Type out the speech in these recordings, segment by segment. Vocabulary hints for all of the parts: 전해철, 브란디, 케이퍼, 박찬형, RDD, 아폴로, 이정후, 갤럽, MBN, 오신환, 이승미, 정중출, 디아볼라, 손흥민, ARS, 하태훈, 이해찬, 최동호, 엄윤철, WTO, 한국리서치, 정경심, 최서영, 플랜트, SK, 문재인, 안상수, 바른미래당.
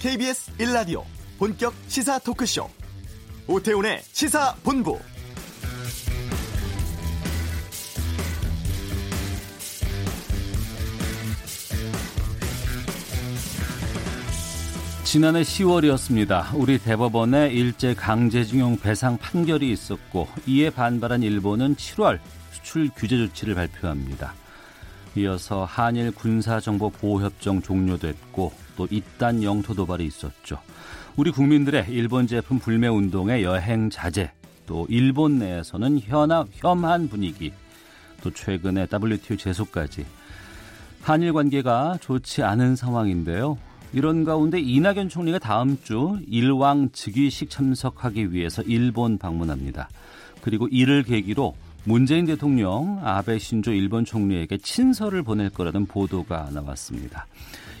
KBS 1라디오 본격 시사 토크쇼 오태훈의 시사본부. 지난해 10월이었습니다. 우리 대법원의 일제 강제징용 배상 판결이 있었고 이에 반발한 일본은 7월 수출 규제 조치를 발표합니다. 이어서 한일 군사정보보호협정 종료됐고 또 잇단 영토 도발이 있었죠. 우리 국민들의 일본 제품 불매운동의 여행 자제, 또 일본 내에서는 혐한 분위기, 또 최근에 WTO 제소까지 한일 관계가 좋지 않은 상황인데요. 이런 가운데 이낙연 총리가 다음 주 일왕 즉위식 참석하기 위해서 일본 방문합니다. 그리고 이를 계기로 문재인 대통령, 아베 신조 일본 총리에게 친서를 보낼 거라는 보도가 나왔습니다.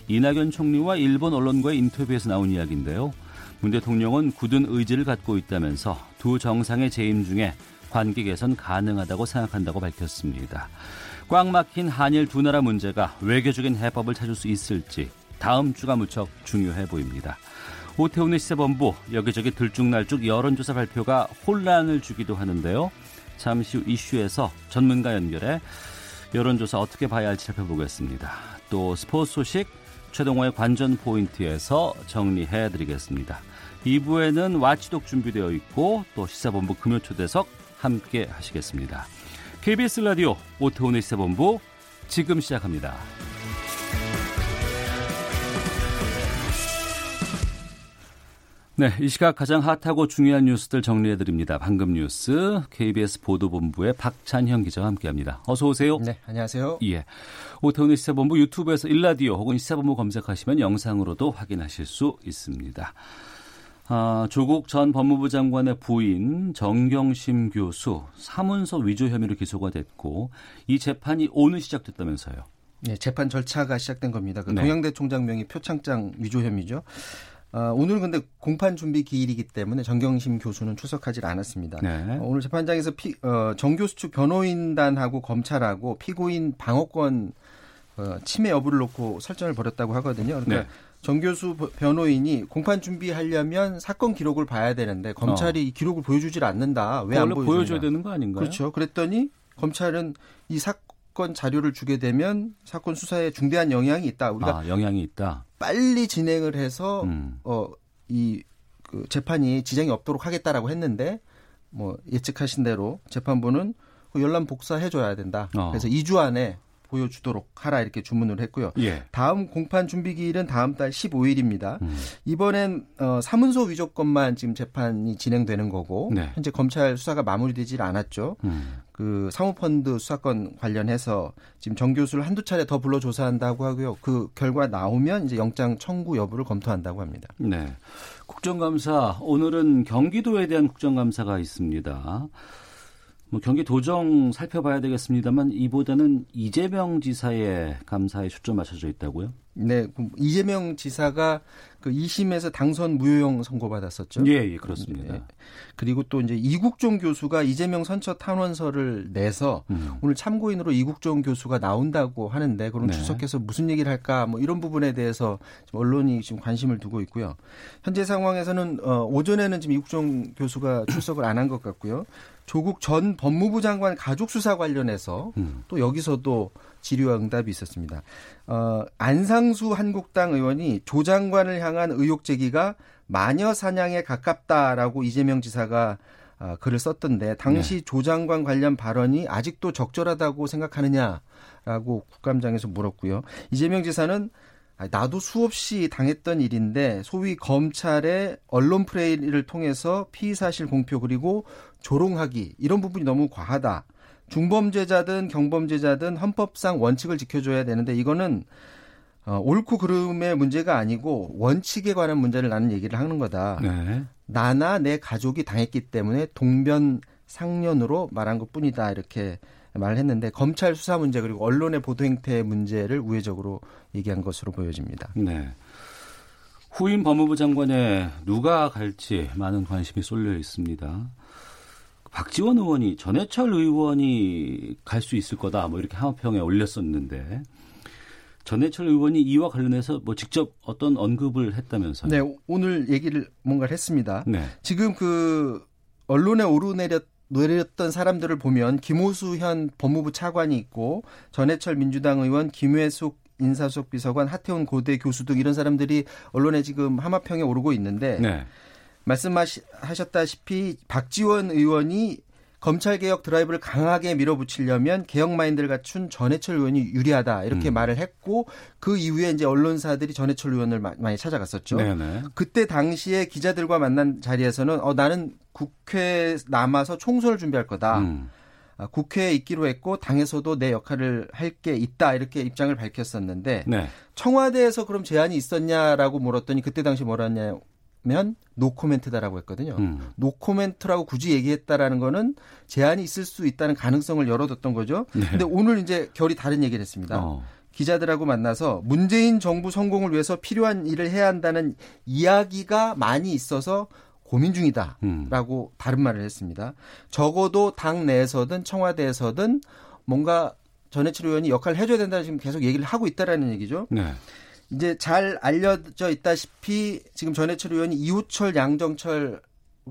이낙연 총리와 일본 언론과의 인터뷰에서 나온 이야기인데요. 문 대통령은 굳은 의지를 갖고 있다면서 두 정상의 재임 중에 관계 개선 가능하다고 생각한다고 밝혔습니다. 꽉 막힌 한일 두 나라 문제가 외교적인 해법을 찾을 수 있을지 다음 주가 무척 중요해 보입니다. 오태훈의 시사본부, 여기저기 들쭉날쭉 여론조사 발표가 혼란을 주기도 하는데요. 잠시 후 이슈에서 전문가 연결해 여론조사 어떻게 봐야 할지 살펴보겠습니다. 또 스포츠 소식 최동호의 관전 포인트에서 정리해드리겠습니다. 2부에는 와치독 준비되어 있고 또 시사본부 금요초대석 함께 하시겠습니다. KBS 라디오 오태훈의 시사본부 지금 시작합니다. 네, 이 시각 가장 핫하고 중요한 뉴스들 정리해드립니다. 방금 뉴스 KBS 보도본부의 박찬형 기자와 함께합니다. 어서 오세요. 네, 안녕하세요. 예, 오태훈의 시사본부 유튜브에서 일라디오 혹은 시사본부 검색하시면 영상으로도 확인하실 수 있습니다. 조국 전 법무부 장관의 부인 정경심 교수 사문서 위조 혐의로 기소가 됐고 이 재판이 오늘 시작됐다면서요. 네, 재판 절차가 시작된 겁니다. 그 동양대 총장 명의 표창장 위조 혐의죠. 오늘 근데 공판 준비 기일이기 때문에 정경심 교수는 출석하지 않았습니다. 네. 오늘 재판장에서 정 교수 측 변호인단하고 검찰하고 피고인 방어권 침해 여부를 놓고 설전을 벌였다고 하거든요. 그러니까 네. 정 교수 변호인이 공판 준비하려면 사건 기록을 봐야 되는데 검찰이 이 기록을 보여주질 않는다. 왜 안 보여주냐. 보여줘야 되는 거 아닌가요? 그렇죠. 그랬더니 검찰은 이 사건 자료를 주게 되면 사건 수사에 중대한 영향이 있다. 우리가 영향이 있다. 빨리 진행을 해서 이 재판이 지장이 없도록 하겠다라고 했는데 뭐 예측하신 대로 재판부는 열람 복사해줘야 된다. 그래서 2주 안에 보여주도록 하라 이렇게 주문을 했고요. 예. 다음 공판 준비 기일은 다음 달 15일입니다. 이번엔 사문서 위조건만 지금 재판이 진행되는 거고 네. 현재 검찰 수사가 마무리되질 않았죠. 그 사모펀드 수사권 관련해서 지금 정 교수를 한두 차례 더 불러 조사한다고 하고요. 그 결과 나오면 이제 영장 청구 여부를 검토한다고 합니다. 네. 국정감사 오늘은 경기도에 대한 국정감사가 있습니다. 뭐 경기도정 살펴봐야 되겠습니다만 이보다는 이재명 지사의 감사에 초점 맞춰져 있다고요? 네, 이재명 지사가 그 2심에서 당선 무효형 선고받았었죠. 예, 그렇습니다. 네. 그리고 또 이제 이국종 교수가 이재명 선처 탄원서를 내서 오늘 참고인으로 이국종 교수가 나온다고 하는데 그럼 네. 출석해서 무슨 얘기를 할까 뭐 이런 부분에 대해서 지금 언론이 지금 관심을 두고 있고요. 현재 상황에서는 오전에는 지금 이국종 교수가 출석을 안 한 것 같고요. 조국 전 법무부 장관 가족 수사 관련해서 또 여기서도 질의와 응답이 있었습니다. 안상수 한국당 의원이 조 장관을 향한 의혹 제기가 마녀 사냥에 가깝다라고 이재명 지사가 글을 썼던데 당시 네. 조 장관 관련 발언이 아직도 적절하다고 생각하느냐라고 국감장에서 물었고요. 이재명 지사는 나도 수없이 당했던 일인데 소위 검찰의 언론 플레이를 통해서 피의사실 공표 그리고 조롱하기 이런 부분이 너무 과하다. 중범죄자든 경범죄자든 헌법상 원칙을 지켜줘야 되는데 이거는 옳고 그름의 문제가 아니고 원칙에 관한 문제를 나는 얘기를 하는 거다. 네. 나나 내 가족이 당했기 때문에 동변상련으로 말한 것뿐이다 이렇게 말을 했는데 검찰 수사 문제 그리고 언론의 보도 행태의 문제를 우회적으로 얘기한 것으로 보여집니다. 네. 후임 법무부 장관에 누가 갈지 많은 관심이 쏠려 있습니다. 박지원 의원이 전해철 의원이 갈 수 있을 거다 뭐 이렇게 하마평에 올렸었는데 전해철 의원이 이와 관련해서 뭐 직접 어떤 언급을 했다면서요? 네, 오늘 얘기를 뭔가 했습니다. 네. 지금 그 언론에 오르내렸던 사람들을 보면 김호수 현 법무부 차관이 있고 전해철 민주당 의원, 김회숙 인사수석 비서관, 하태훈 고대 교수 등 이런 사람들이 언론에 지금 하마평에 오르고 있는데 네. 말씀하셨다시피 박지원 의원이 검찰개혁 드라이브를 강하게 밀어붙이려면 개혁 마인드를 갖춘 전해철 의원이 유리하다 이렇게 말을 했고 그 이후에 이제 언론사들이 전해철 의원을 많이 찾아갔었죠. 네네. 그때 당시에 기자들과 만난 자리에서는 나는 국회에 남아서 총선을 준비할 거다. 국회에 있기로 했고 당에서도 내 역할을 할 게 있다 이렇게 입장을 밝혔었는데 네. 청와대에서 그럼 제안이 있었냐라고 물었더니 그때 당시 뭐라 했냐면 노코멘트다라고 했거든요. 노코멘트라고 굳이 얘기했다라는 거는 제한이 있을 수 있다는 가능성을 열어뒀던 거죠. 그런데 네. 오늘 이제 결이 다른 얘기를 했습니다. 기자들하고 만나서 문재인 정부 성공을 위해서 필요한 일을 해야 한다는 이야기가 많이 있어서 고민 중이다라고 다른 말을 했습니다. 적어도 당 내에서든 청와대에서든 뭔가 전해철 의원이 역할을 해줘야 된다는 지금 계속 얘기를 하고 있다라는 얘기죠. 네. 이제 잘 알려져 있다시피 지금 전해철 의원이 이호철, 양정철과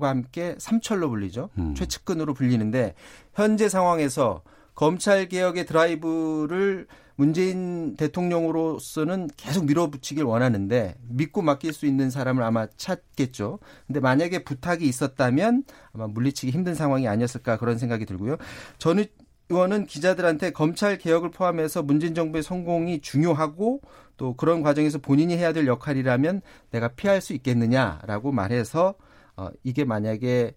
함께 삼철로 불리죠. 최측근으로 불리는데 현재 상황에서 검찰개혁의 드라이브를 문재인 대통령으로서는 계속 밀어붙이길 원하는데 믿고 맡길 수 있는 사람을 아마 찾겠죠. 근데 만약에 부탁이 있었다면 아마 물리치기 힘든 상황이 아니었을까 그런 생각이 들고요. 전 의원은 기자들한테 검찰개혁을 포함해서 문재인 정부의 성공이 중요하고 또 그런 과정에서 본인이 해야 될 역할이라면 내가 피할 수 있겠느냐라고 말해서 이게 만약에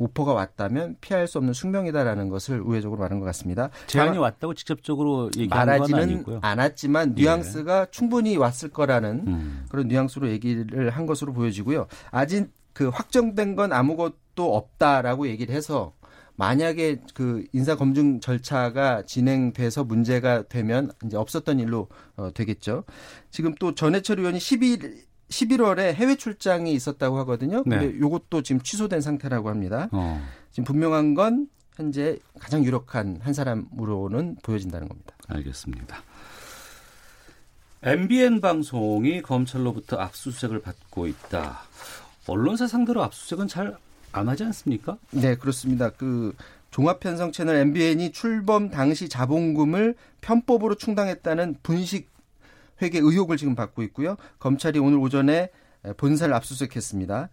오퍼가 왔다면 피할 수 없는 숙명이다라는 것을 우회적으로 말한 것 같습니다. 제안이 왔다고 직접적으로 얘기한 건 아니고요. 말하지는 않았지만 뉘앙스가 충분히 왔을 거라는 그런 뉘앙스로 얘기를 한 것으로 보여지고요. 아직 그 확정된 건 아무것도 없다라고 얘기를 해서 만약에 그 인사검증 절차가 진행돼서 문제가 되면 이제 없었던 일로 되겠죠. 지금 또 전해철 의원이 11월에 해외 출장이 있었다고 하거든요. 근데 이것도 지금 취소된 상태라고 합니다. 지금 분명한 건 현재 가장 유력한 한 사람으로는 보여진다는 겁니다. 알겠습니다. MBN 방송이 검찰로부터 압수수색을 받고 있다. 언론사 상대로 압수수색은 잘 안 하지 않습니까? 네, 그렇습니다. 그 종합편성 채널 MBN이 출범 당시 자본금을 편법으로 충당했다는 분식 회계 의혹을 지금 받고 있고요. 검찰이 오늘 오전에 본사를 압수수색했습니다.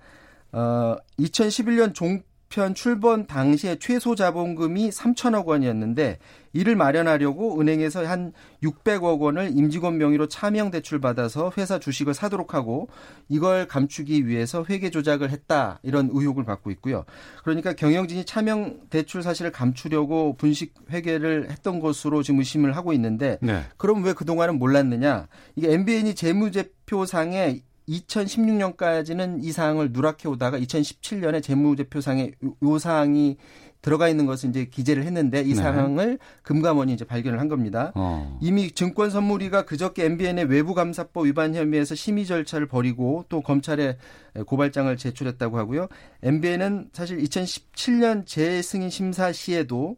2011년 종편 출범 당시에 최소 자본금이 3천억 원이었는데 이를 마련하려고 은행에서 한 600억 원을 임직원 명의로 차명 대출받아서 회사 주식을 사도록 하고 이걸 감추기 위해서 회계 조작을 했다 이런 의혹을 받고 있고요. 그러니까 경영진이 차명 대출 사실을 감추려고 분식 회계를 했던 것으로 지금 의심을 하고 있는데 네. 그럼 왜 그동안은 몰랐느냐. 이게 MBN이 재무제표상에 2016년까지는 이 사항을 누락해오다가 2017년에 재무제표상에 이 사항이 들어가 있는 것을 이제 기재를 했는데 이 사항을 금감원이 이제 발견을 한 겁니다. 이미 증권선물위가 그저께 MBN의 외부감사법 위반 혐의에서 심의 절차를 벌이고 또 검찰에 고발장을 제출했다고 하고요. MBN은 사실 2017년 재승인 심사 시에도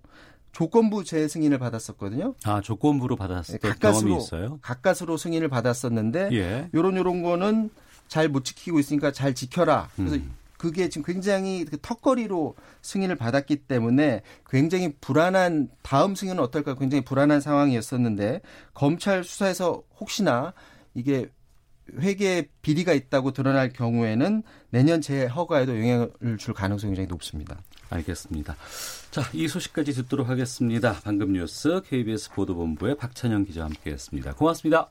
조건부 재승인을 받았었거든요. 아, 조건부로 받았을 때 경험이 있어요? 가까스로 승인을 받았었는데 예. 요런 거는 잘 못 지키고 있으니까 잘 지켜라. 그래서 그게 지금 굉장히 턱걸이로 승인을 받았기 때문에 굉장히 불안한 다음 승인은 어떨까 굉장히 불안한 상황이었었는데 검찰 수사에서 혹시나 이게 회계 비리가 있다고 드러날 경우에는 내년 재허가에도 영향을 줄 가능성이 굉장히 높습니다. 알겠습니다. 자, 이 소식까지 듣도록 하겠습니다. 방금 뉴스 KBS 보도본부의 박찬영 기자와 함께했습니다. 고맙습니다.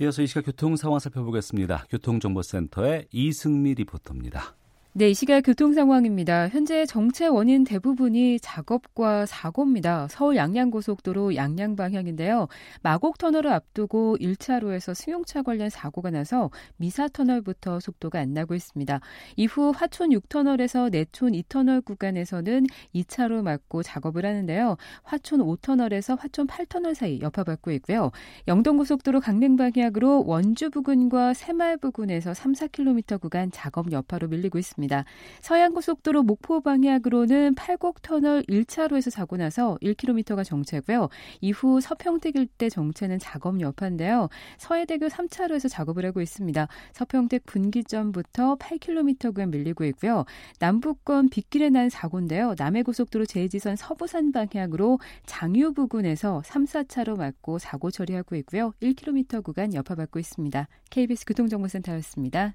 이어서 이 시각 교통 상황 살펴보겠습니다. 교통정보센터의 이승미 리포터입니다. 네, 이 시각 교통 상황입니다. 현재 정체 원인 대부분이 작업과 사고입니다. 서울 양양고속도로 양양 방향인데요. 마곡터널을 앞두고 1차로에서 승용차 관련 사고가 나서 미사터널부터 속도가 안 나고 있습니다. 이후 화촌 6터널에서 내촌 2터널 구간에서는 2차로 막고 작업을 하는데요. 화촌 5터널에서 화촌 8터널 사이 여파받고 있고요. 영동고속도로 강릉 방향으로 원주 부근과 새마을 부근에서 3, 4km 구간 작업 여파로 밀리고 있습니다. 있습니다. 서양고속도로 목포 방향으로는 팔곡터널 1차로에서 사고 나서 1km가 정체고요. 이후 서평택 일대 정체는 작업 여파인데요. 서해대교 3차로에서 작업을 하고 있습니다. 서평택 분기점부터 8km가 밀리고 있고요. 남북권 빗길에 난 사고인데요. 남해고속도로 제2지선 서부산 방향으로 장유 부근에서 3, 4차로 막고 사고 처리하고 있고요. 1km 구간 여파받고 있습니다. KBS 교통정보센터였습니다.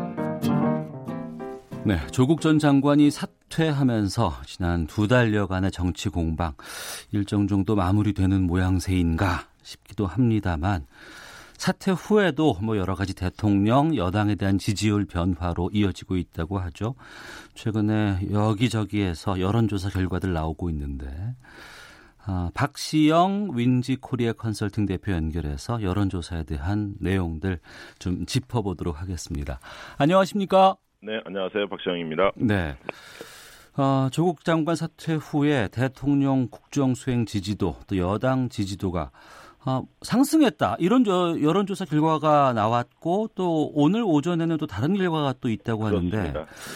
네, 조국 전 장관이 사퇴하면서 지난 두 달여간의 정치 공방 일정 정도 마무리되는 모양새인가 싶기도 합니다만, 사퇴 후에도 여러 가지 대통령, 여당에 대한 지지율 변화로 이어지고 있다고 하죠. 최근에 여기저기에서 여론조사 결과들 나오고 있는데, 박시영 윈지 코리아 컨설팅 대표 연결해서 여론조사에 대한 내용들 좀 짚어보도록 하겠습니다. 안녕하십니까? 네, 안녕하세요. 박시영입니다. 네. 조국 장관 사퇴 후에 대통령 국정수행 지지도, 또 여당 지지도가 상승했다, 이런 여론조사 결과가 나왔고, 또 오늘 오전에는 또 다른 결과가 또 있다고 하는데,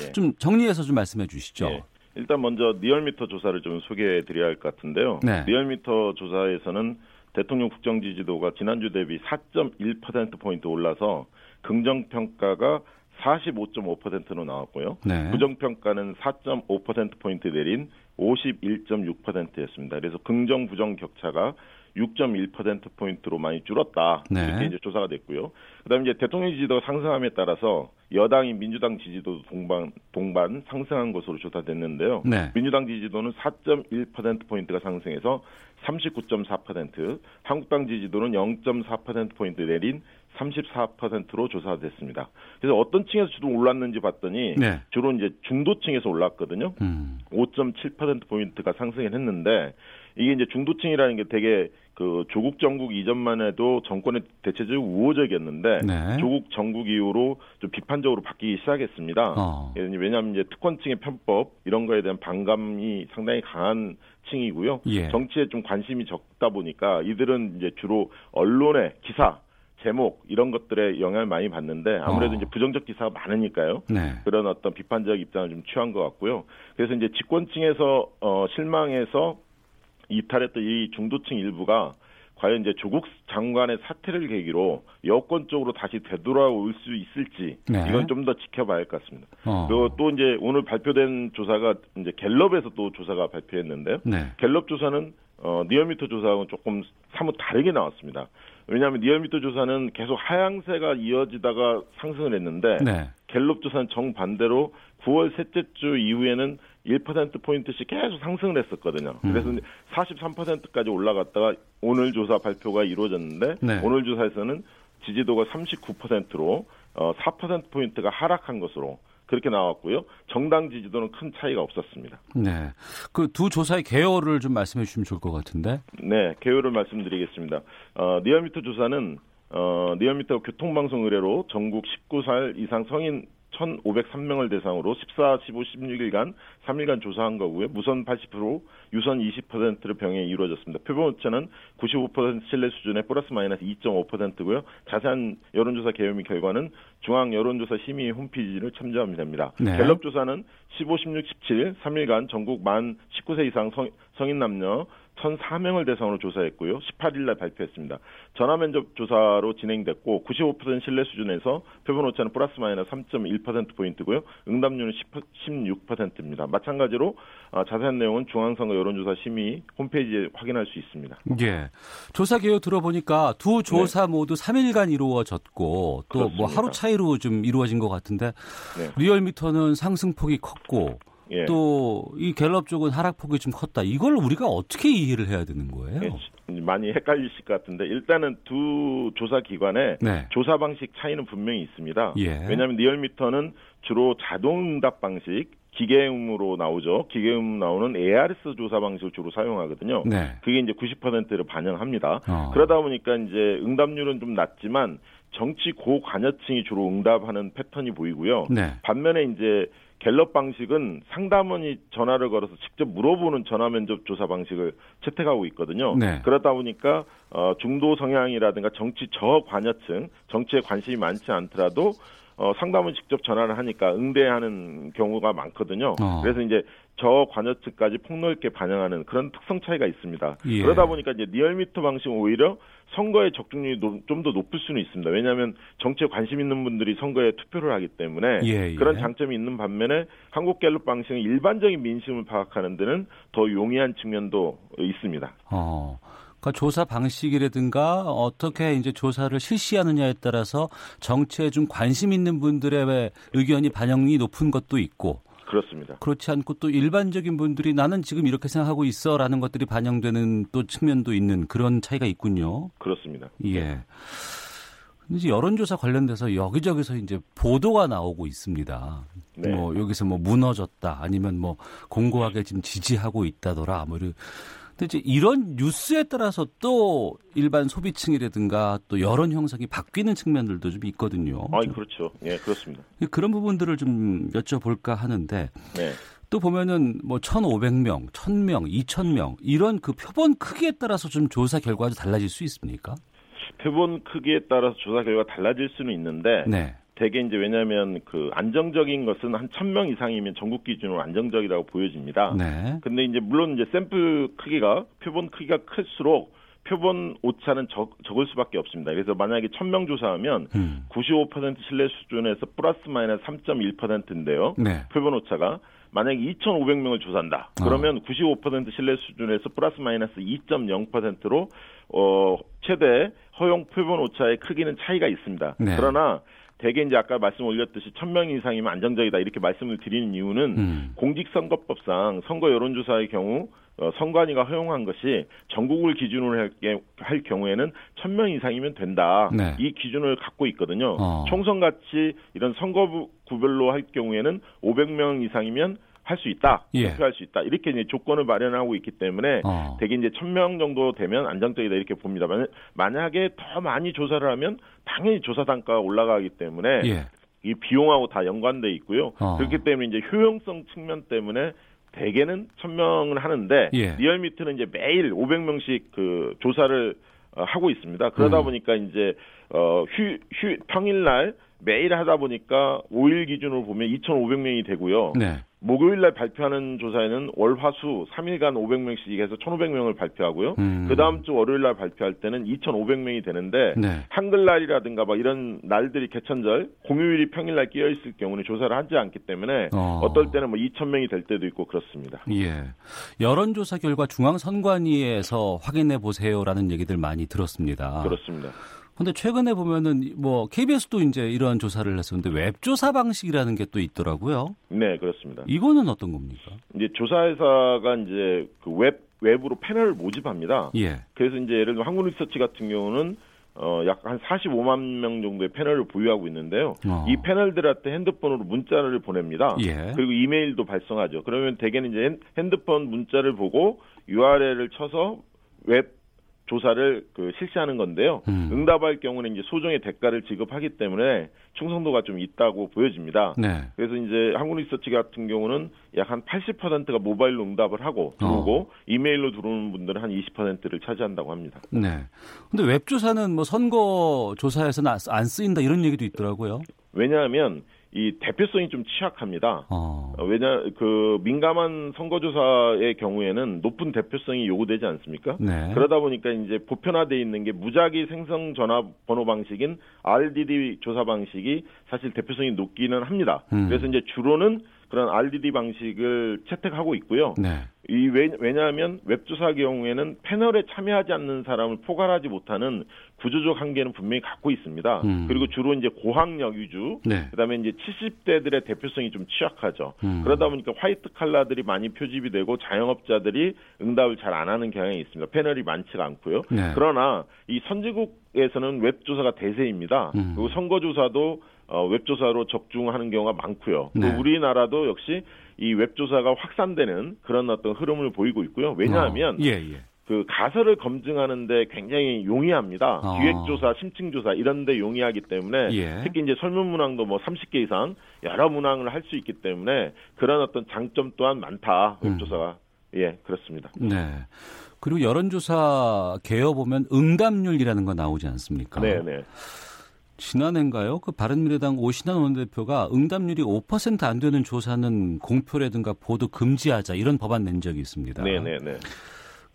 예, 좀 정리해서 좀 말씀해 주시죠. 예. 일단 먼저 리얼미터 조사를 좀 소개해 드려야 할 것 같은데요. 네. 리얼미터 조사에서는 대통령 국정 지지도가 지난주 대비 4.1%포인트 올라서 긍정평가가 45.5%로 나왔고요. 네. 부정평가는 4.5%포인트 내린 51.6%였습니다. 그래서 긍정 부정 격차가 6.1%포인트로 많이 줄었다. 네. 이렇게 이제 조사가 됐고요. 그다음에 이제 대통령 지지도가 상승함에 따라서 여당인 민주당 지지도도 동반 상승한 것으로 조사됐는데요. 네. 민주당 지지도는 4.1%포인트가 상승해서 39.4%, 한국당 지지도는 0.4%포인트 내린 34%로 조사됐습니다. 그래서 어떤 층에서 주로 올랐는지 봤더니, 네, 주로 이제 중도층에서 올랐거든요. 5.7%포인트가 상승을 했는데, 이게 이제 중도층이라는 게 되게 그 조국 정국 이전만 해도 정권의 대체적으로 우호적이었는데, 네, 조국 정국 이후로 좀 비판적으로 바뀌기 시작했습니다. 왜냐하면 이제 특권층의 편법 이런 거에 대한 반감이 상당히 강한 층이고요. 예. 정치에 좀 관심이 적다 보니까 이들은 이제 주로 언론의 기사, 제목 이런 것들에 영향을 많이 받는데, 아무래도 이제 부정적 기사가 많으니까요. 네. 그런 어떤 비판적 입장을 좀 취한 것 같고요. 그래서 이제 집권층에서 실망해서 이탈했던 이 중도층 일부가 과연 이제 조국 장관의 사퇴를 계기로 여권 쪽으로 다시 되돌아올 수 있을지, 네, 이건 좀 더 지켜봐야 할 것 같습니다. 그리고 또 이제 오늘 발표된 조사가 이제 갤럽에서 또 조사가 발표했는데요. 네. 갤럽 조사는 리얼미터 조사하고는 조금 사뭇 다르게 나왔습니다. 왜냐하면 리얼미터 조사는 계속 하향세가 이어지다가 상승을 했는데, 네, 갤럽 조사는 정반대로 9월 셋째 주 이후에는 1%포인트씩 계속 상승을 했었거든요. 그래서 43%까지 올라갔다가 오늘 조사 발표가 이루어졌는데, 네, 오늘 조사에서는 지지도가 39%로 4%포인트가 하락한 것으로 그렇게 나왔고요. 정당 지지도는 큰 차이가 없었습니다. 네, 그 두 조사의 개요를 좀 말씀해 주시면 좋을 것 같은데. 네, 개요를 말씀드리겠습니다. 리얼미터 조사는 리얼미터 교통방송 의뢰로 전국 19살 이상 성인 1,503명을 대상으로 14, 15, 16일간 3일간 조사한 거고요. 무선 80%, 유선 20%를 병행해 이루어졌습니다. 표본 오차는 95% 신뢰 수준의 플러스 마이너스 2.5%고요. 자세한 여론조사 개요및 결과는 중앙 여론조사 심의 홈페이지를 참조하면 됩니다. 네. 갤럽 조사는 15, 16, 17, 3일간 전국 만 19세 이상 성인 남녀 1,004명을 대상으로 조사했고요. 18일날 발표했습니다. 전화 면접 조사로 진행됐고 95% 신뢰 수준에서 표본 오차는 플러스 마이너스 3.1%포인트고요. 응답률은 16%입니다. 마찬가지로 자세한 내용은 중앙선거 여론조사 심의 홈페이지에 확인할 수 있습니다. 예. 조사 개요 들어보니까 두 조사, 네, 모두 3일간 이루어졌고, 또 뭐 하루 차이로 좀 이루어진 것 같은데, 네, 리얼미터는 상승폭이 컸고, 예, 또 이 갤럽 쪽은 하락폭이 좀 컸다. 이걸 우리가 어떻게 이해를 해야 되는 거예요? 예, 많이 헷갈리실 것 같은데 일단은 두 조사 기관의 네. 조사 방식 차이는 분명히 있습니다. 예. 왜냐하면 리얼미터는 주로 자동응답 방식, 기계음으로 나오죠. 기계음 나오는 ARS 조사 방식을 주로 사용하거든요. 네. 그게 이제 90%를 반영합니다. 그러다 보니까 이제 응답률은 좀 낮지만 정치 고관여층이 주로 응답하는 패턴이 보이고요. 네. 반면에 이제 갤럽 방식은 상담원이 전화를 걸어서 직접 물어보는 전화 면접 조사 방식을 채택하고 있거든요. 네. 그러다 보니까 중도 성향이라든가 정치 저관여층, 정치에 관심이 많지 않더라도 상담원 직접 전화를 하니까 응대하는 경우가 많거든요. 그래서 이제 저관여층까지 폭넓게 반영하는 그런 특성 차이가 있습니다. 예. 그러다 보니까 이제 리얼미터 방식은 오히려 선거의 적중률이 좀 더 높을 수는 있습니다. 왜냐하면 정치에 관심 있는 분들이 선거에 투표를 하기 때문에 예. 그런 장점이 있는 반면에 한국갤럽 방식은 일반적인 민심을 파악하는 데는 더 용이한 측면도 있습니다. 조사 방식이라든가 어떻게 이제 조사를 실시하느냐에 따라서 정치에 좀 관심 있는 분들의 의견이 반영이 높은 것도 있고 그렇습니다. 그렇지 않고 또 일반적인 분들이 나는 지금 이렇게 생각하고 있어라는 것들이 반영되는 또 측면도 있는 그런 차이가 있군요. 그렇습니다. 예. 이제 여론조사 관련돼서 여기저기서 이제 보도가 나오고 있습니다. 네. 뭐 여기서 뭐 무너졌다 아니면 뭐 공고하게 지금 지지하고 있다더라 뭐 이런. 근데 이제 이런 뉴스에 따라서 또 일반 소비층이라든가 또 여론 형성이 바뀌는 측면들도 좀 있거든요. 아, 그렇죠. 예, 그렇습니다. 그런 부분들을 좀 여쭤볼까 하는데 네. 또 보면은 뭐 1,500명, 1,000명, 2,000명 이런 그 표본 크기에 따라서 좀 조사 결과도 달라질 수 있습니까? 표본 크기에 따라서 조사 결과 달라질 수는 있는데 네. 대개 이제 왜냐하면 그 안정적인 것은 한 1,000명 이상이면 전국 기준으로 안정적이라고 보여집니다. 네. 근데 이제 물론 이제 샘플 크기가 표본 크기가 클수록 표본 오차는 적을 수밖에 없습니다. 그래서 만약에 1,000명 조사하면 95% 신뢰 수준에서 플러스 마이너스 3.1%인데요. 네. 표본 오차가 만약에 2,500명을 조사한다. 그러면 95% 신뢰 수준에서 플러스 마이너스 2.0%로 최대 허용 표본 오차의 크기는 차이가 있습니다. 네. 그러나 대개 이제 아까 말씀 올렸듯이 1,000명 이상이면 안정적이다 이렇게 말씀을 드리는 이유는 공직선거법상 선거 여론조사의 경우 선관위가 허용한 것이 전국을 기준으로 할 경우에는 1,000명 이상이면 된다. 네. 이 기준을 갖고 있거든요. 총선같이 이런 선거구별로 할 경우에는 500명 이상이면 할 수 있다, 투표할 수 있다 이렇게 이제 조건을 마련하고 있기 때문에 대개 이제 1,000명 정도 되면 안정적이다 이렇게 봅니다. 만약에 더 많이 조사를 하면 당연히 조사 단가가 올라가기 때문에 예. 이 비용하고 다 연관돼 있고요. 그렇기 때문에 이제 효용성 측면 때문에 대개는 1,000명을 하는데 예. 리얼미터는 이제 매일 500명씩 그 조사를 하고 있습니다. 그러다 보니까 이제 평일날 매일 하다 보니까 5일 기준으로 보면 2,500명이 되고요. 네. 목요일날 발표하는 조사에는 월화수 3일간 500명씩 해서 1,500명을 발표하고요. 그 다음 주 월요일날 발표할 때는 2,500명이 되는데 네. 한글날이라든가 막 이런 날들이 개천절, 공휴일이 평일날 끼어 있을 경우는 조사를 하지 않기 때문에 어떨 때는 뭐 2,000명이 될 때도 있고 그렇습니다. 예, 여론조사 결과 중앙선관위에서 확인해 보세요라는 얘기들 많이 들었습니다. 그렇습니다. 근데 최근에 보면은 뭐 KBS도 이제 이러한 조사를 했었는데 웹조사 방식이라는 게 또 있더라고요. 네, 그렇습니다. 이거는 어떤 겁니까? 이제 조사회사가 이제 그 웹으로 패널을 모집합니다. 예. 그래서 이제 예를 들어 한국리서치 같은 경우는 약 한 45만 명 정도의 패널을 보유하고 있는데요. 이 패널들한테 핸드폰으로 문자를 보냅니다. 예. 그리고 이메일도 발송하죠. 그러면 대개는 이제 핸드폰 문자를 보고 URL을 쳐서 웹 조사를 실시하는 건데요. 응답할 경우는 이제 소정의 대가를 지급하기 때문에 충성도가 좀 있다고 보여집니다. 네. 그래서 이제 한국리서치 같은 경우는 약 한 80%가 모바일로 응답을 하고 들어오고 이메일로 들어오는 분들은 한 20%를 차지한다고 합니다. 네. 근데 웹 조사는 뭐 선거 조사에서는 안 쓰인다 이런 얘기도 있더라고요. 왜냐하면 이 대표성이 좀 취약합니다. 왜냐 그 민감한 선거조사의 경우에는 높은 대표성이 요구되지 않습니까? 네. 그러다 보니까 이제 보편화돼 있는 게 무작위 생성 전화번호 방식인 RDD 조사 방식이 사실 대표성이 높기는 합니다. 그래서 이제 주로는 그런 RDD 방식을 채택하고 있고요. 네. 왜냐하면 웹조사의 경우에는 패널에 참여하지 않는 사람을 포괄하지 못하는 구조적 한계는 분명히 갖고 있습니다. 그리고 주로 이제 고학력 위주, 네. 그다음에 이제 70대들의 대표성이 좀 취약하죠. 그러다 보니까 화이트 칼라들이 많이 표집이 되고 자영업자들이 응답을 잘 안 하는 경향이 있습니다. 패널이 많지가 않고요. 네. 그러나 이 선진국에서는 웹조사가 대세입니다. 그리고 선거조사도 웹조사로 적중하는 경우가 많고요. 네. 우리나라도 역시 이 웹조사가 확산되는 그런 어떤 흐름을 보이고 있고요. 왜냐하면 그 가설을 검증하는데 굉장히 용이합니다. 기획조사, 심층조사 이런 데 용이하기 때문에 특히 이제 설문문항도 뭐 30개 이상 여러 문항을 할 수 있기 때문에 그런 어떤 장점 또한 많다. 웹조사가. 예, 그렇습니다. 네. 그리고 여론조사 개요 보면 응답률이라는 거 나오지 않습니까? 네네. 지난해인가요? 그 바른미래당 오신환 원내대표가 응답률이 5% 안 되는 조사는 공표라든가 보도 금지하자 이런 법안 낸 적이 있습니다. 네네네.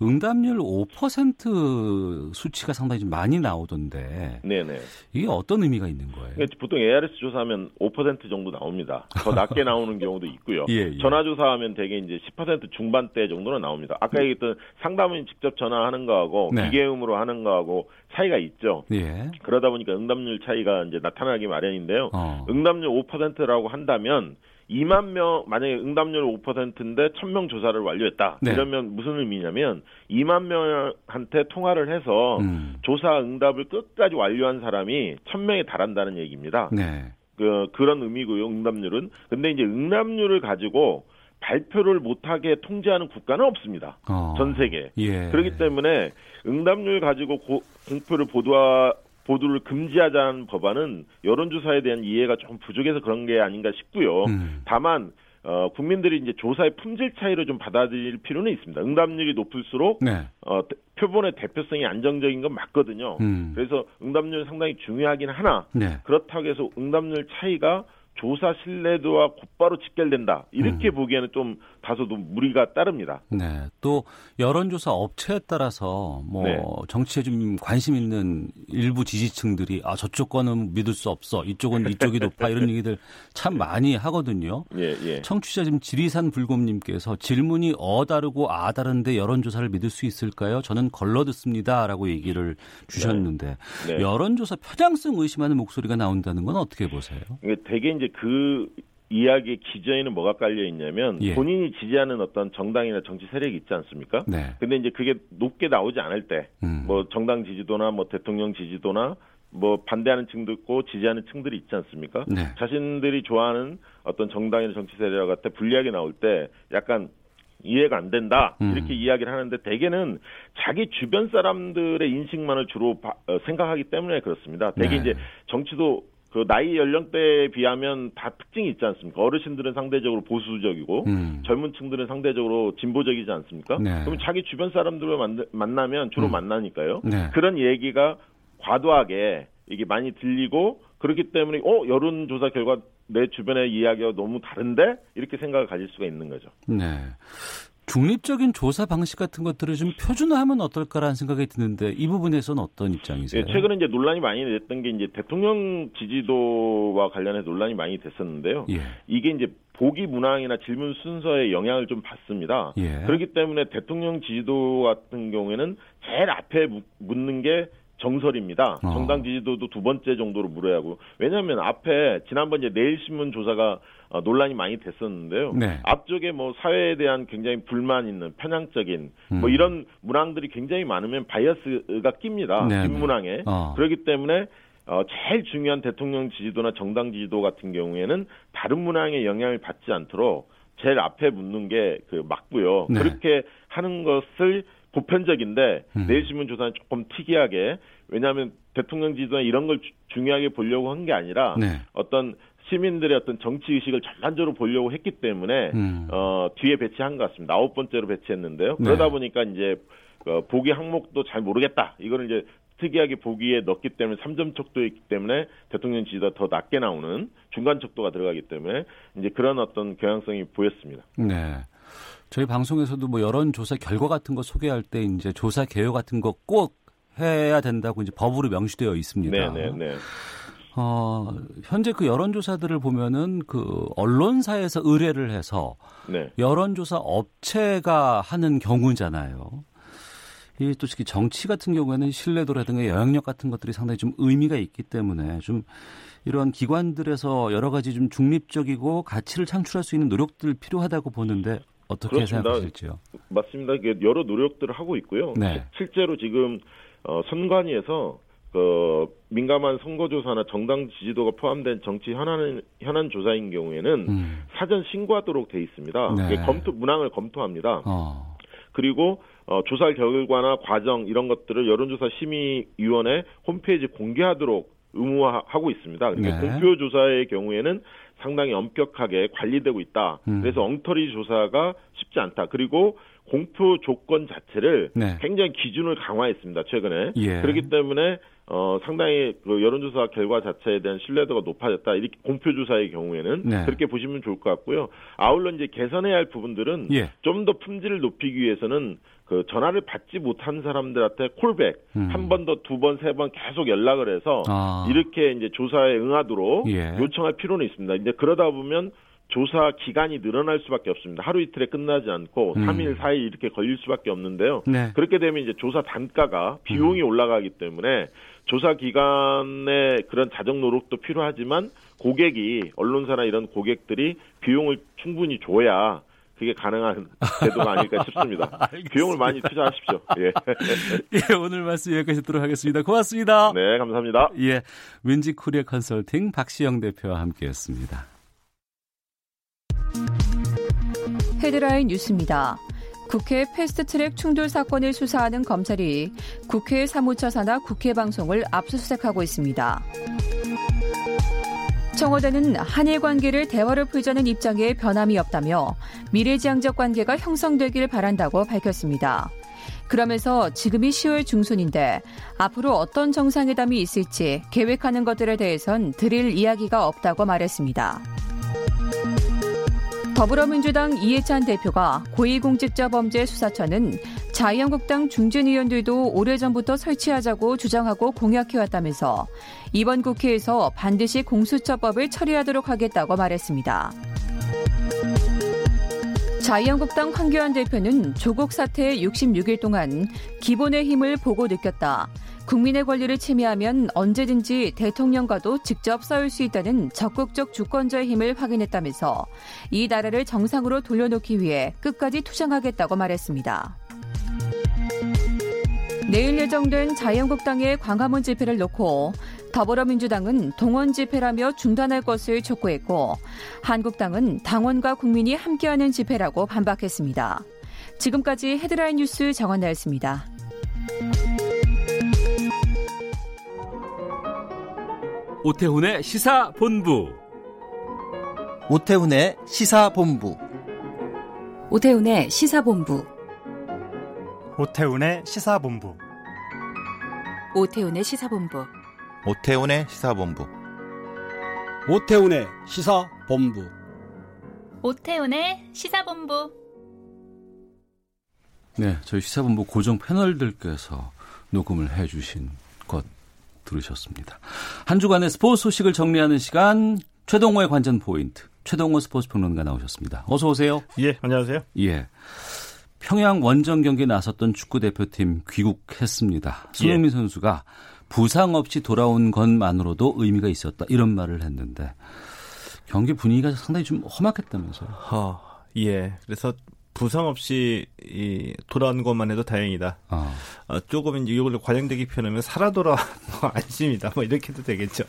응답률 5% 수치가 상당히 좀 많이 나오던데. 네네. 이게 어떤 의미가 있는 거예요? 보통 ARS 조사하면 5% 정도 나옵니다. 더 낮게 나오는 경우도 있고요. 예, 예. 전화 조사하면 대개 이제 10% 중반대 정도는 나옵니다. 아까 얘기했던 상담원 직접 전화하는 거하고 네. 기계음으로 하는 거하고 차이가 있죠. 예. 그러다 보니까 응답률 차이가 이제 나타나기 마련인데요. 응답률 5%라고 한다면 2만 명, 만약에 응답률 5%인데 1,000명 조사를 완료했다. 네. 이러면 무슨 의미냐면 2만 명한테 통화를 해서 조사 응답을 끝까지 완료한 사람이 1,000명에 달한다는 얘기입니다. 네. 그런 의미고요, 응답률은. 근데 이제 응답률을 가지고 발표를 못하게 통제하는 국가는 없습니다. 전 세계. 예. 그렇기 때문에 응답률 가지고 공표를 보도를 금지하자는 법안은 여론조사에 대한 이해가 좀 부족해서 그런 게 아닌가 싶고요. 다만 국민들이 이제 조사의 품질 차이로 좀 받아들일 필요는 있습니다. 응답률이 높을수록 네. 표본의 대표성이 안정적인 건 맞거든요. 그래서 응답률 상당히 중요하긴 하나 네. 그렇다고 해서 응답률 차이가 조사 신뢰도와 곧바로 직결된다. 이렇게 보기에는 좀 다소도 무리가 따릅니다. 네. 또 여론조사 업체에 따라서 뭐 네. 정치에 좀 관심 있는 일부 지지층들이 아 저쪽 거는 믿을 수 없어. 이쪽은 이쪽이 높아. 이런 얘기들 참 많이 하거든요. 예, 예. 청취자 지금 지리산 불곰님께서 질문이 어 다르고 아 다른데 여론조사를 믿을 수 있을까요? 저는 걸러 듣습니다라고 얘기를 주셨는데 네. 네. 여론조사 편향성 의심하는 목소리가 나온다는 건 어떻게 보세요? 되게 이제 그 이야기의 기저에는 뭐가 깔려 있냐면 예. 본인이 지지하는 어떤 정당이나 정치 세력이 있지 않습니까? 네. 근데 이제 그게 높게 나오지 않을 때 뭐 정당 지지도나 뭐 대통령 지지도나 뭐 반대하는 층도 있고 지지하는 층들이 있지 않습니까? 네. 자신들이 좋아하는 어떤 정당이나 정치 세력한테 불리하게 나올 때 약간 이해가 안 된다 이렇게 이야기를 하는데 대개는 자기 주변 사람들의 인식만을 주로 생각하기 때문에 그렇습니다. 대개 네. 이제 정치도 그 나이 연령대에 비하면 다 특징이 있지 않습니까? 어르신들은 상대적으로 보수적이고 젊은 층들은 상대적으로 진보적이지 않습니까? 네. 그럼 자기 주변 사람들을 만나면 주로 만나니까요. 네. 그런 얘기가 과도하게 이게 많이 들리고 그렇기 때문에 여론조사 결과 내 주변의 이야기와 너무 다른데? 이렇게 생각을 가질 수가 있는 거죠. 네. 중립적인 조사 방식 같은 것들을 좀 표준화하면 어떨까라는 생각이 드는데 이 부분에서는 어떤 입장이세요? 예, 최근에 이제 논란이 많이 됐던 게 이제 대통령 지지도와 관련해 논란이 많이 됐었는데요. 예. 이게 이제 보기 문항이나 질문 순서에 영향을 좀 받습니다. 예. 그렇기 때문에 대통령 지지도 같은 경우에는 제일 앞에 묻는 게 정설입니다. 정당 지지도도 두 번째 정도로 물어야 하고 왜냐하면 앞에 지난번 이제 내일신문 조사가 논란이 많이 됐었는데요. 네. 앞쪽에 뭐 사회에 대한 굉장히 불만 있는 편향적인 뭐 이런 문항들이 굉장히 많으면 바이어스가 낍니다. 네, 뒷문항에. 네. 그렇기 때문에 제일 중요한 대통령 지지도나 정당 지지도 같은 경우에는 다른 문항의 영향을 받지 않도록 제일 앞에 묻는 게 맞고요. 네. 그렇게 하는 것을 보편적인데 내일신문 조사는 조금 특이하게 왜냐하면 대통령 지지도나 이런 걸 중요하게 보려고 한 게 아니라 네. 어떤 시민들의 어떤 정치 의식을 전반적으로 보려고 했기 때문에 뒤에 배치한 것 같습니다. 9번째로 배치했는데요. 그러다 네. 보니까 이제 보기 항목도 잘 모르겠다. 이거는 이제 특이하게 보기에 넣기 때문에 3점 척도에 있기 때문에 대통령 지지도가 더 낮게 나오는 중간 척도가 들어가기 때문에 이제 그런 어떤 경향성이 보였습니다. 네. 저희 방송에서도 뭐 여론조사 결과 같은 거 소개할 때 이제 조사 개요 같은 거 꼭 해야 된다고 이제 법으로 명시되어 있습니다. 네네네. 현재 그 여론조사들을 보면은 그 언론사에서 의뢰를 해서 네. 여론조사 업체가 하는 경우잖아요. 이 또 특히 정치 같은 경우에는 신뢰도라든가 영향력 같은 것들이 상당히 좀 의미가 있기 때문에 좀 이런 기관들에서 여러 가지 좀 중립적이고 가치를 창출할 수 있는 노력들 필요하다고 보는데 어떻게 그렇습니다. 생각하실지요? 맞습니다. 여러 노력들을 하고 있고요. 네. 실제로 지금 선관위에서 민감한 선거조사나 정당 지지도가 포함된 정치 현안 조사인 경우에는 사전 신고하도록 돼 있습니다. 네. 검토 문항을 검토합니다. 그리고 조사 결과나 과정 이런 것들을 여론조사 심의위원회 홈페이지 공개하도록 의무화하고 있습니다. 그러니까 네. 공표 조사의 경우에는 상당히 엄격하게 관리되고 있다. 그래서 엉터리 조사가 쉽지 않다. 그리고 공표 조건 자체를 네. 굉장히 기준을 강화했습니다. 최근에. 예. 그렇기 때문에 상당히 그 여론조사 결과 자체에 대한 신뢰도가 높아졌다. 이렇게 공표 조사의 경우에는 네. 그렇게 보시면 좋을 것 같고요. 아울러 이제 개선해야 할 부분들은 예. 좀 더 품질을 높이기 위해서는 그 전화를 받지 못한 사람들한테 콜백 한 번 더 두 번 세 번 계속 연락을 해서 이렇게 이제 조사에 응하도록 예. 요청할 필요는 있습니다. 이제 그러다 보면 조사 기간이 늘어날 수밖에 없습니다. 하루 이틀에 끝나지 않고 3일, 4일 이렇게 걸릴 수밖에 없는데요. 네. 그렇게 되면 이제 조사 단가가 비용이 올라가기 때문에 조사 기간의 그런 자정 노력도 필요하지만 고객이 언론사나 이런 고객들이 비용을 충분히 줘야 그게 가능한 제도가 아닐까 싶습니다. 비용을 많이 투자하십시오. 예. 예, 오늘 말씀 여기까지 듣도록 하겠습니다. 고맙습니다. 네, 감사합니다. 예, 윈지 코리아 컨설팅 박시영 대표와 함께했습니다. 헤드라인 뉴스입니다. 국회 패스트트랙 충돌 사건을 수사하는 검찰이 국회 사무처 산하 국회 방송을 압수수색하고 있습니다. 청와대는 한일 관계를 대화로 풀자는 입장에 변함이 없다며 미래지향적 관계가 형성되길 바란다고 밝혔습니다. 그러면서 지금이 10월 중순인데 앞으로 어떤 정상회담이 있을지 계획하는 것들에 대해선 드릴 이야기가 없다고 말했습니다. 더불어민주당 이해찬 대표가 고위공직자범죄수사처는 자유한국당 중진 의원들도 오래전부터 설치하자고 주장하고 공약해왔다면서 이번 국회에서 반드시 공수처법을 처리하도록 하겠다고 말했습니다. 자유한국당 황교안 대표는 조국 사태 66일 동안 기본의 힘을 보고 느꼈다. 국민의 권리를 침해하면 언제든지 대통령과도 직접 싸울 수 있다는 적극적 주권자의 힘을 확인했다면서 이 나라를 정상으로 돌려놓기 위해 끝까지 투쟁하겠다고 말했습니다. 내일 예정된 자유한국당의 광화문 집회를 놓고 더불어민주당은 동원 집회라며 중단할 것을 촉구했고 한국당은 당원과 국민이 함께하는 집회라고 반박했습니다. 지금까지 헤드라인 뉴스 정원나였습니다. 오태훈의 시사본부. 오태훈의 시사본부. 오태훈의 시사본부. 오태훈의 시사본부. 오태훈의 시사본부. 오태훈의 시사본부. 오태훈의 시사본부. 오태훈의 시사본부. 네, 저희 시사본부 고정 패널들께서 녹음을 해주신 것 들으셨습니다. 한 주간의 스포츠 소식을 정리하는 시간, 최동호의 관전 포인트. 최동호 스포츠 평론가 나오셨습니다. 어서 오세요. 예, 안녕하세요. 예. 평양 원정 경기에 나섰던 축구 대표팀 귀국했습니다. 손흥민 예. 선수가 부상 없이 돌아온 것만으로도 의미가 있었다. 이런 말을 했는데 경기 분위기가 상당히 좀 험악했다면서요. 예. 그래서 부상 없이 돌아온 것만 해도 다행이다. 조금 이걸 관행되기 표현하면 살아 돌아온 안심이다. 이렇게 해도 되겠죠.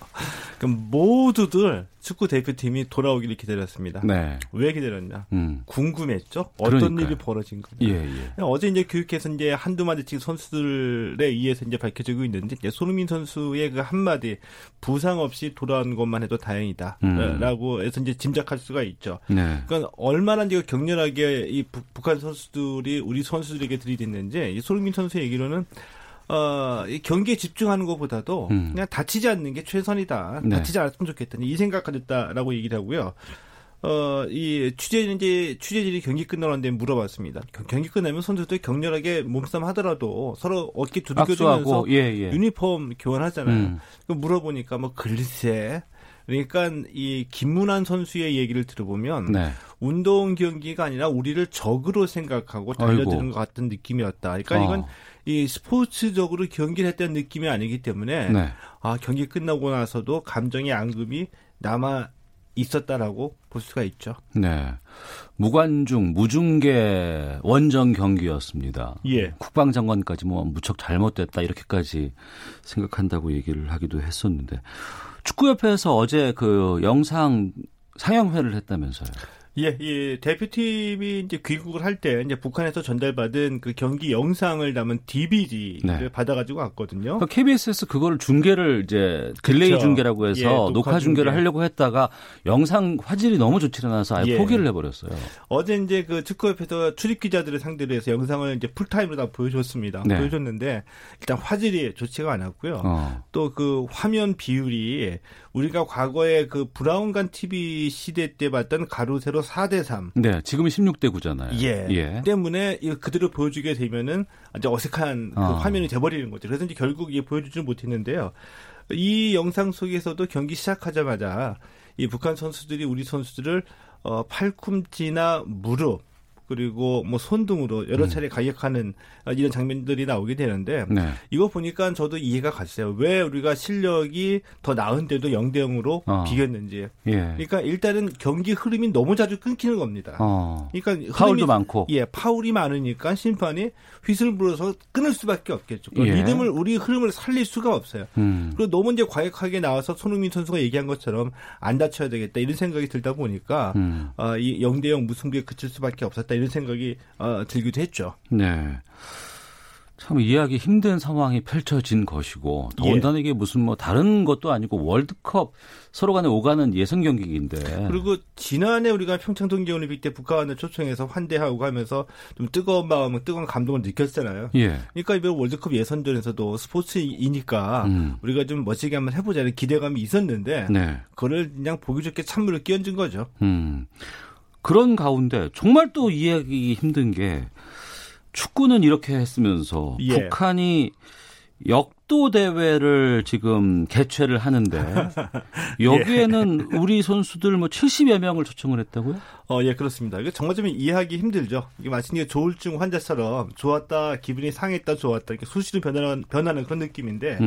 그럼 모두들 축구 대표팀이 돌아오기를 기다렸습니다. 네. 왜 기다렸냐? 궁금했죠. 어떤 그러니까요. 일이 벌어진 거냐. 예. 어제 이제 교육해서 이제 한두 마디씩 선수들에 의해서 이제 밝혀지고 있는데 이제 손흥민 선수의 그 한마디 부상 없이 돌아온 것만 해도 다행이다라고 해서 이제 짐작할 수가 있죠. 네. 그러니까 얼마나 이제 격렬하게 이 북한 선수들이 우리 선수들에게 들이댔는지 이 손흥민 선수의 얘기로는 경기에 집중하는 것보다도 그냥 다치지 않는 게 최선이다. 네. 다치지 않았으면 좋겠다. 이 생각까지 했다라고 얘기를 하고요. 이 취재진이 경기 끝나는데 물어봤습니다. 경기 끝나면 선수들 격렬하게 몸싸움 하더라도 서로 어깨 두들겨주면서 유니폼 교환하잖아요. 물어보니까 뭐 글쎄. 그러니까 이 김문환 선수의 얘기를 들어보면 운동 경기가 아니라 우리를 적으로 생각하고 달려드는 것 같은 느낌이었다. 그러니까 이건 이 스포츠적으로 경기를 했다는 느낌이 아니기 때문에 아, 경기 끝나고 나서도 감정의 앙금이 남아 있었다라고 볼 수가 있죠. 네, 무관중 무중계 원정 경기였습니다. 예. 국방장관까지 뭐 무척 잘못됐다 이렇게까지 생각한다고 얘기를 하기도 했었는데 축구협회에서 어제 그 영상 상영회를 했다면서요? 예, 예, 대표팀이 이제 귀국을 할 때 이제 북한에서 전달받은 그 경기 영상을 담은 DVD를 받아가지고 왔거든요. 그러니까 KBS에서 그걸 중계를 이제 딜레이 중계라고 해서 녹화 중계를 하려고 했다가 영상 화질이 너무 좋지 않아서 아예 포기를 해버렸어요. 어제 이제 그 축구협회에서 출입 기자들을 상대로 해서 영상을 이제 풀타임으로 다 보여줬습니다. 보여줬는데 일단 화질이 좋지가 않았고요. 또 그 화면 비율이 우리가 과거에 그 브라운관 TV 시대 때 봤던 가로세로 4:3. 네, 지금은 16:9잖아요. 예. 때문에 이거 그대로 보여주게 되면은 이제 어색한 그 화면이 돼버리는 거죠. 그래서 이제 결국 이게 보여주지 못했는데요. 이 영상 속에서도 경기 시작하자마자 이 북한 선수들이 우리 선수들을 팔꿈치나 무릎 그리고 뭐 손 등으로 여러 차례 가격하는 이런 장면들이 나오게 되는데 이거 보니까 저도 이해가 갔어요. 왜 우리가 실력이 더 나은데도 0대0으로 비겼는지. 그러니까 일단은 경기 흐름이 너무 자주 끊기는 겁니다. 그러니까 흐름이, 파울도 많고. 예, 파울이 많으니까 심판이 휘슬 불어서 끊을 수밖에 없겠죠. 리듬을 우리 흐름을 살릴 수가 없어요. 그리고 너무 이제 과격하게 나와서 손흥민 선수가 얘기한 것처럼 안 다쳐야 되겠다 이런 생각이 들다 보니까 이 0대0 무승부에 그칠 수밖에 없었다. 이런 생각이 들기도 했죠. 네, 참 이해하기 힘든 상황이 펼쳐진 것이고 더군다나 이게 무슨 뭐 다른 것도 아니고 월드컵 서로 간에 오가는 예선 경기인데. 그리고 지난해 우리가 평창 동계올림픽 때 북한을 초청해서 환대하고 하면서 좀 뜨거운 마음은 뜨거운 감동을 느꼈잖아요. 그러니까 이번 월드컵 예선전에서도 스포츠이니까 우리가 좀 멋지게 한번 해보자는 기대감이 있었는데 그걸 그냥 보기 좋게 찬물을 끼얹은 거죠. 그런 가운데 정말 또 이해하기 힘든 게 축구는 이렇게 했으면서 북한이 역도 대회를 지금 개최를 하는데 여기에는 우리 선수들 뭐 70여 명을 초청을 했다고요? 예, 그렇습니다. 이거 정말 좀 이해하기 힘들죠. 이게 마치 조울증 환자처럼 좋았다, 기분이 상했다, 좋았다 이렇게 수시로 변하는 그런 느낌인데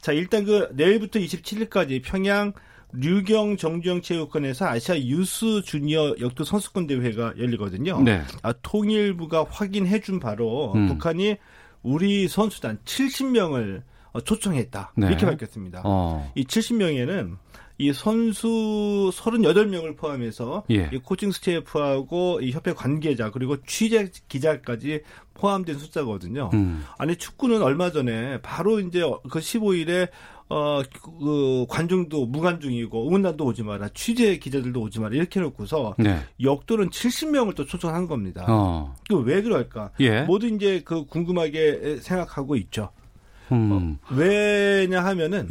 자, 일단 그 내일부터 27일까지 평양 류경 정주영체육관에서 아시아 유스 주니어 역도 선수권 대회가 열리거든요. 아, 통일부가 확인해준 바로 북한이 우리 선수단 70명을 초청했다. 이렇게 밝혔습니다. 이 70명에는 이 선수 38명을 포함해서 이 코칭 스태프하고 이 협회 관계자 그리고 취재 기자까지 포함된 숫자거든요. 아니 축구는 얼마 전에 바로 이제 그 15일에 그 관중도 무관중이고 응원단도 오지 마라, 취재 기자들도 오지 마라 이렇게 해놓고서 역도는 70명을 또 초청한 겁니다. 그 왜 그럴까? 모두 이제 그 궁금하게 생각하고 있죠. 왜냐 하면은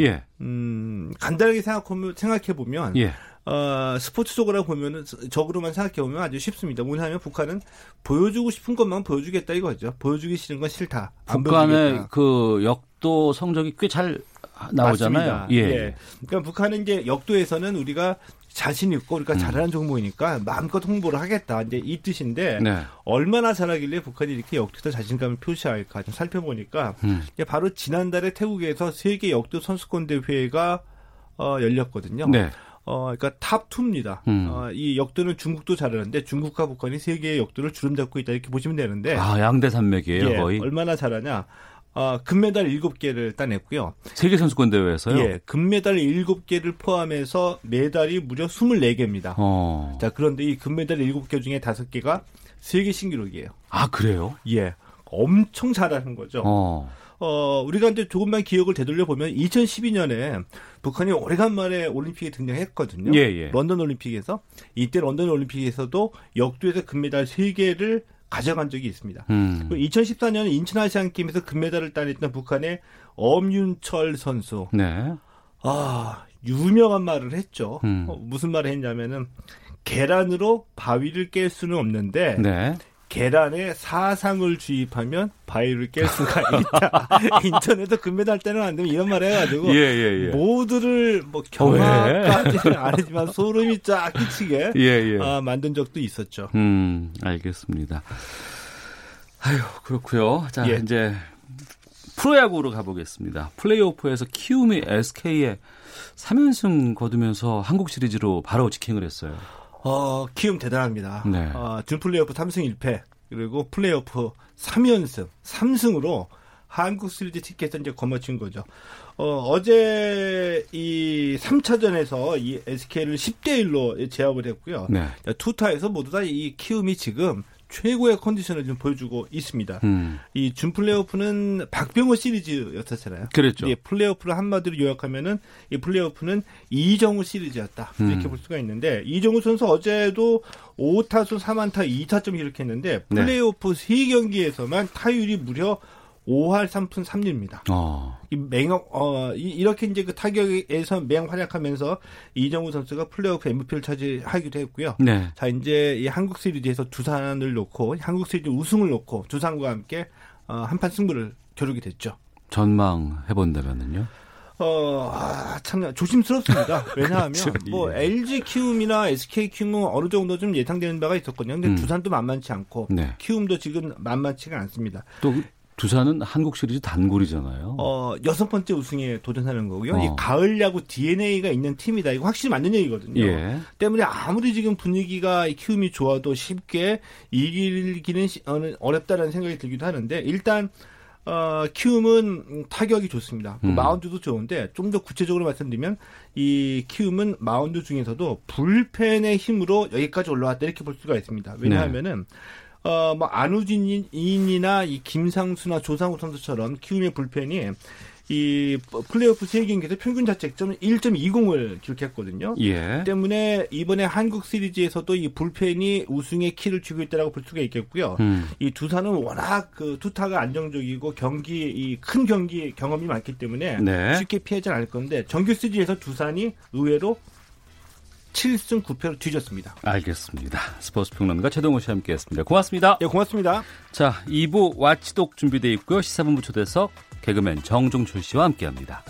간단하게 생각해보면 스포츠적으로만 생각해보면 아주 쉽습니다. 뭐냐면 북한은 보여주고 싶은 것만 보여주겠다 이거죠. 보여주기 싫은 건 싫다. 북한의 그 역도 성적이 꽤 잘 나오잖아요. 맞습니다. 그러니까 북한은 이제 역도에서는 우리가 자신 있고 우리가 잘하는 종목이니까 마음껏 홍보를 하겠다. 이제 이 뜻인데 얼마나 잘하길래 북한이 이렇게 역도에서 자신감을 표시할까 좀 살펴보니까 바로 지난달에 태국에서 세계 역도 선수권 대회가 열렸거든요. 그러니까 탑2입니다. 이 역도는 중국도 잘하는데 중국과 북한이 세계의 역도를 주름잡고 있다 이렇게 보시면 되는데 양대 산맥이에요, 거의. 얼마나 잘하냐? 금메달 7개를 따냈고요. 세계 선수권 대회에서요? 금메달 7개를 포함해서 메달이 무려 24개입니다. 자, 그런데 이 금메달 7개 중에 5개가 세계 신기록이에요. 아, 그래요? 엄청 잘하는 거죠. 우리가 이제 조금만 기억을 되돌려 보면 2012년에 북한이 오래간만에 올림픽에 등장했거든요. 런던 올림픽에서. 이때 런던 올림픽에서도 역도에서 금메달 3개를 가져간 적이 있습니다. 2014년 인천아시안게임에서 금메달을 따냈던 북한의 엄윤철 선수. 유명한 말을 했죠. 무슨 말을 했냐면은 계란으로 바위를 깰 수는 없는데 네. 계란에 사상을 주입하면 바위를 깰 수가 있다. 인터넷도 금메달 때는 안 되면 이런 말 해가지고 모두를 뭐 경화까지는 안 하지만 소름이 쫙 끼치게 만든 적도 있었죠. 알겠습니다. 아유 그렇고요. 자 이제 프로야구로 가보겠습니다. 플레이오프에서 키움이 SK에 3연승 거두면서 한국 시리즈로 바로 직행을 했어요. 키움 대단합니다. 네. 준플레이오프 3승 1패 그리고 플레이오프 3연승 3승으로 한국 시리즈 티켓을 이제 거머쥔 거죠. 어제 이 3차전에서 이 SK를 10대 1로 제압을 했고요. 네. 투타에서 모두 다 이 키움이 지금 최고의 컨디션을 좀 보여주고 있습니다. 이 준 플레이오프는 박병호 시리즈였었잖아요. 그렇죠. 예, 플레이오프를 한마디로 요약하면은 이 플레이오프는 이정후 시리즈였다. 이렇게 볼 수가 있는데 이정후 선수 어제도 5타수 3안타 2타점 기록했는데 플레이오프 네. 3경기에서만 타율이 무려 5할 3푼 3리입니다. 이렇게 이제 그 타격에서 맹활약하면서 이정후 선수가 플레이오프 MVP를 차지하기도 했고요. 네. 자, 이제 이 한국 시리즈에서 두산을 놓고 한국 시리즈 우승을 놓고 두산과 함께 한판 승부를 겨루게 됐죠. 전망해 본다면은요? 참 조심스럽습니다. 왜냐하면 그렇죠. 뭐 LG 키움이나 SK 키움은 어느 정도 좀 예상되는 바가 있었거든요. 근데 두산도 만만치 않고 네. 키움도 지금 만만치가 않습니다. 또 두산은 한국 시리즈 단골이잖아요. 6번째 우승에 도전하는 거고요. 이 가을 야구 DNA가 있는 팀이다. 이거 확실히 맞는 얘기거든요. 예. 때문에 아무리 지금 분위기가 키움이 좋아도 쉽게 이기기는 어렵다는 생각이 들기도 하는데 일단 키움은 타격이 좋습니다. 마운드도 좋은데 좀 더 구체적으로 말씀드리면 이 키움은 마운드 중에서도 불펜의 힘으로 여기까지 올라왔다 이렇게 볼 수가 있습니다. 왜냐하면은 네. 뭐 안우진이나 이 김상수나 조상우 선수처럼 키움의 불펜이 이 플레이오프 3경기에서 평균 자책점 1.20을 기록했거든요. 예. 때문에 이번에 한국 시리즈에서도 이 불펜이 우승의 키를 쥐고 있다라고 볼 수가 있겠고요. 이 두산은 워낙 그 투타가 안정적이고 큰 경기 경험이 많기 때문에 네. 쉽게 피하지 않을 건데 정규 시리즈에서 두산이 의외로 7승 9패로 뒤졌습니다. 알겠습니다. 스포츠 평론가 최동호 씨와 함께했습니다. 고맙습니다. 예, 고맙습니다. 자, 2부 와치독 준비되어 있고요. 시사본부 초대석 개그맨 정중출 씨와 함께합니다.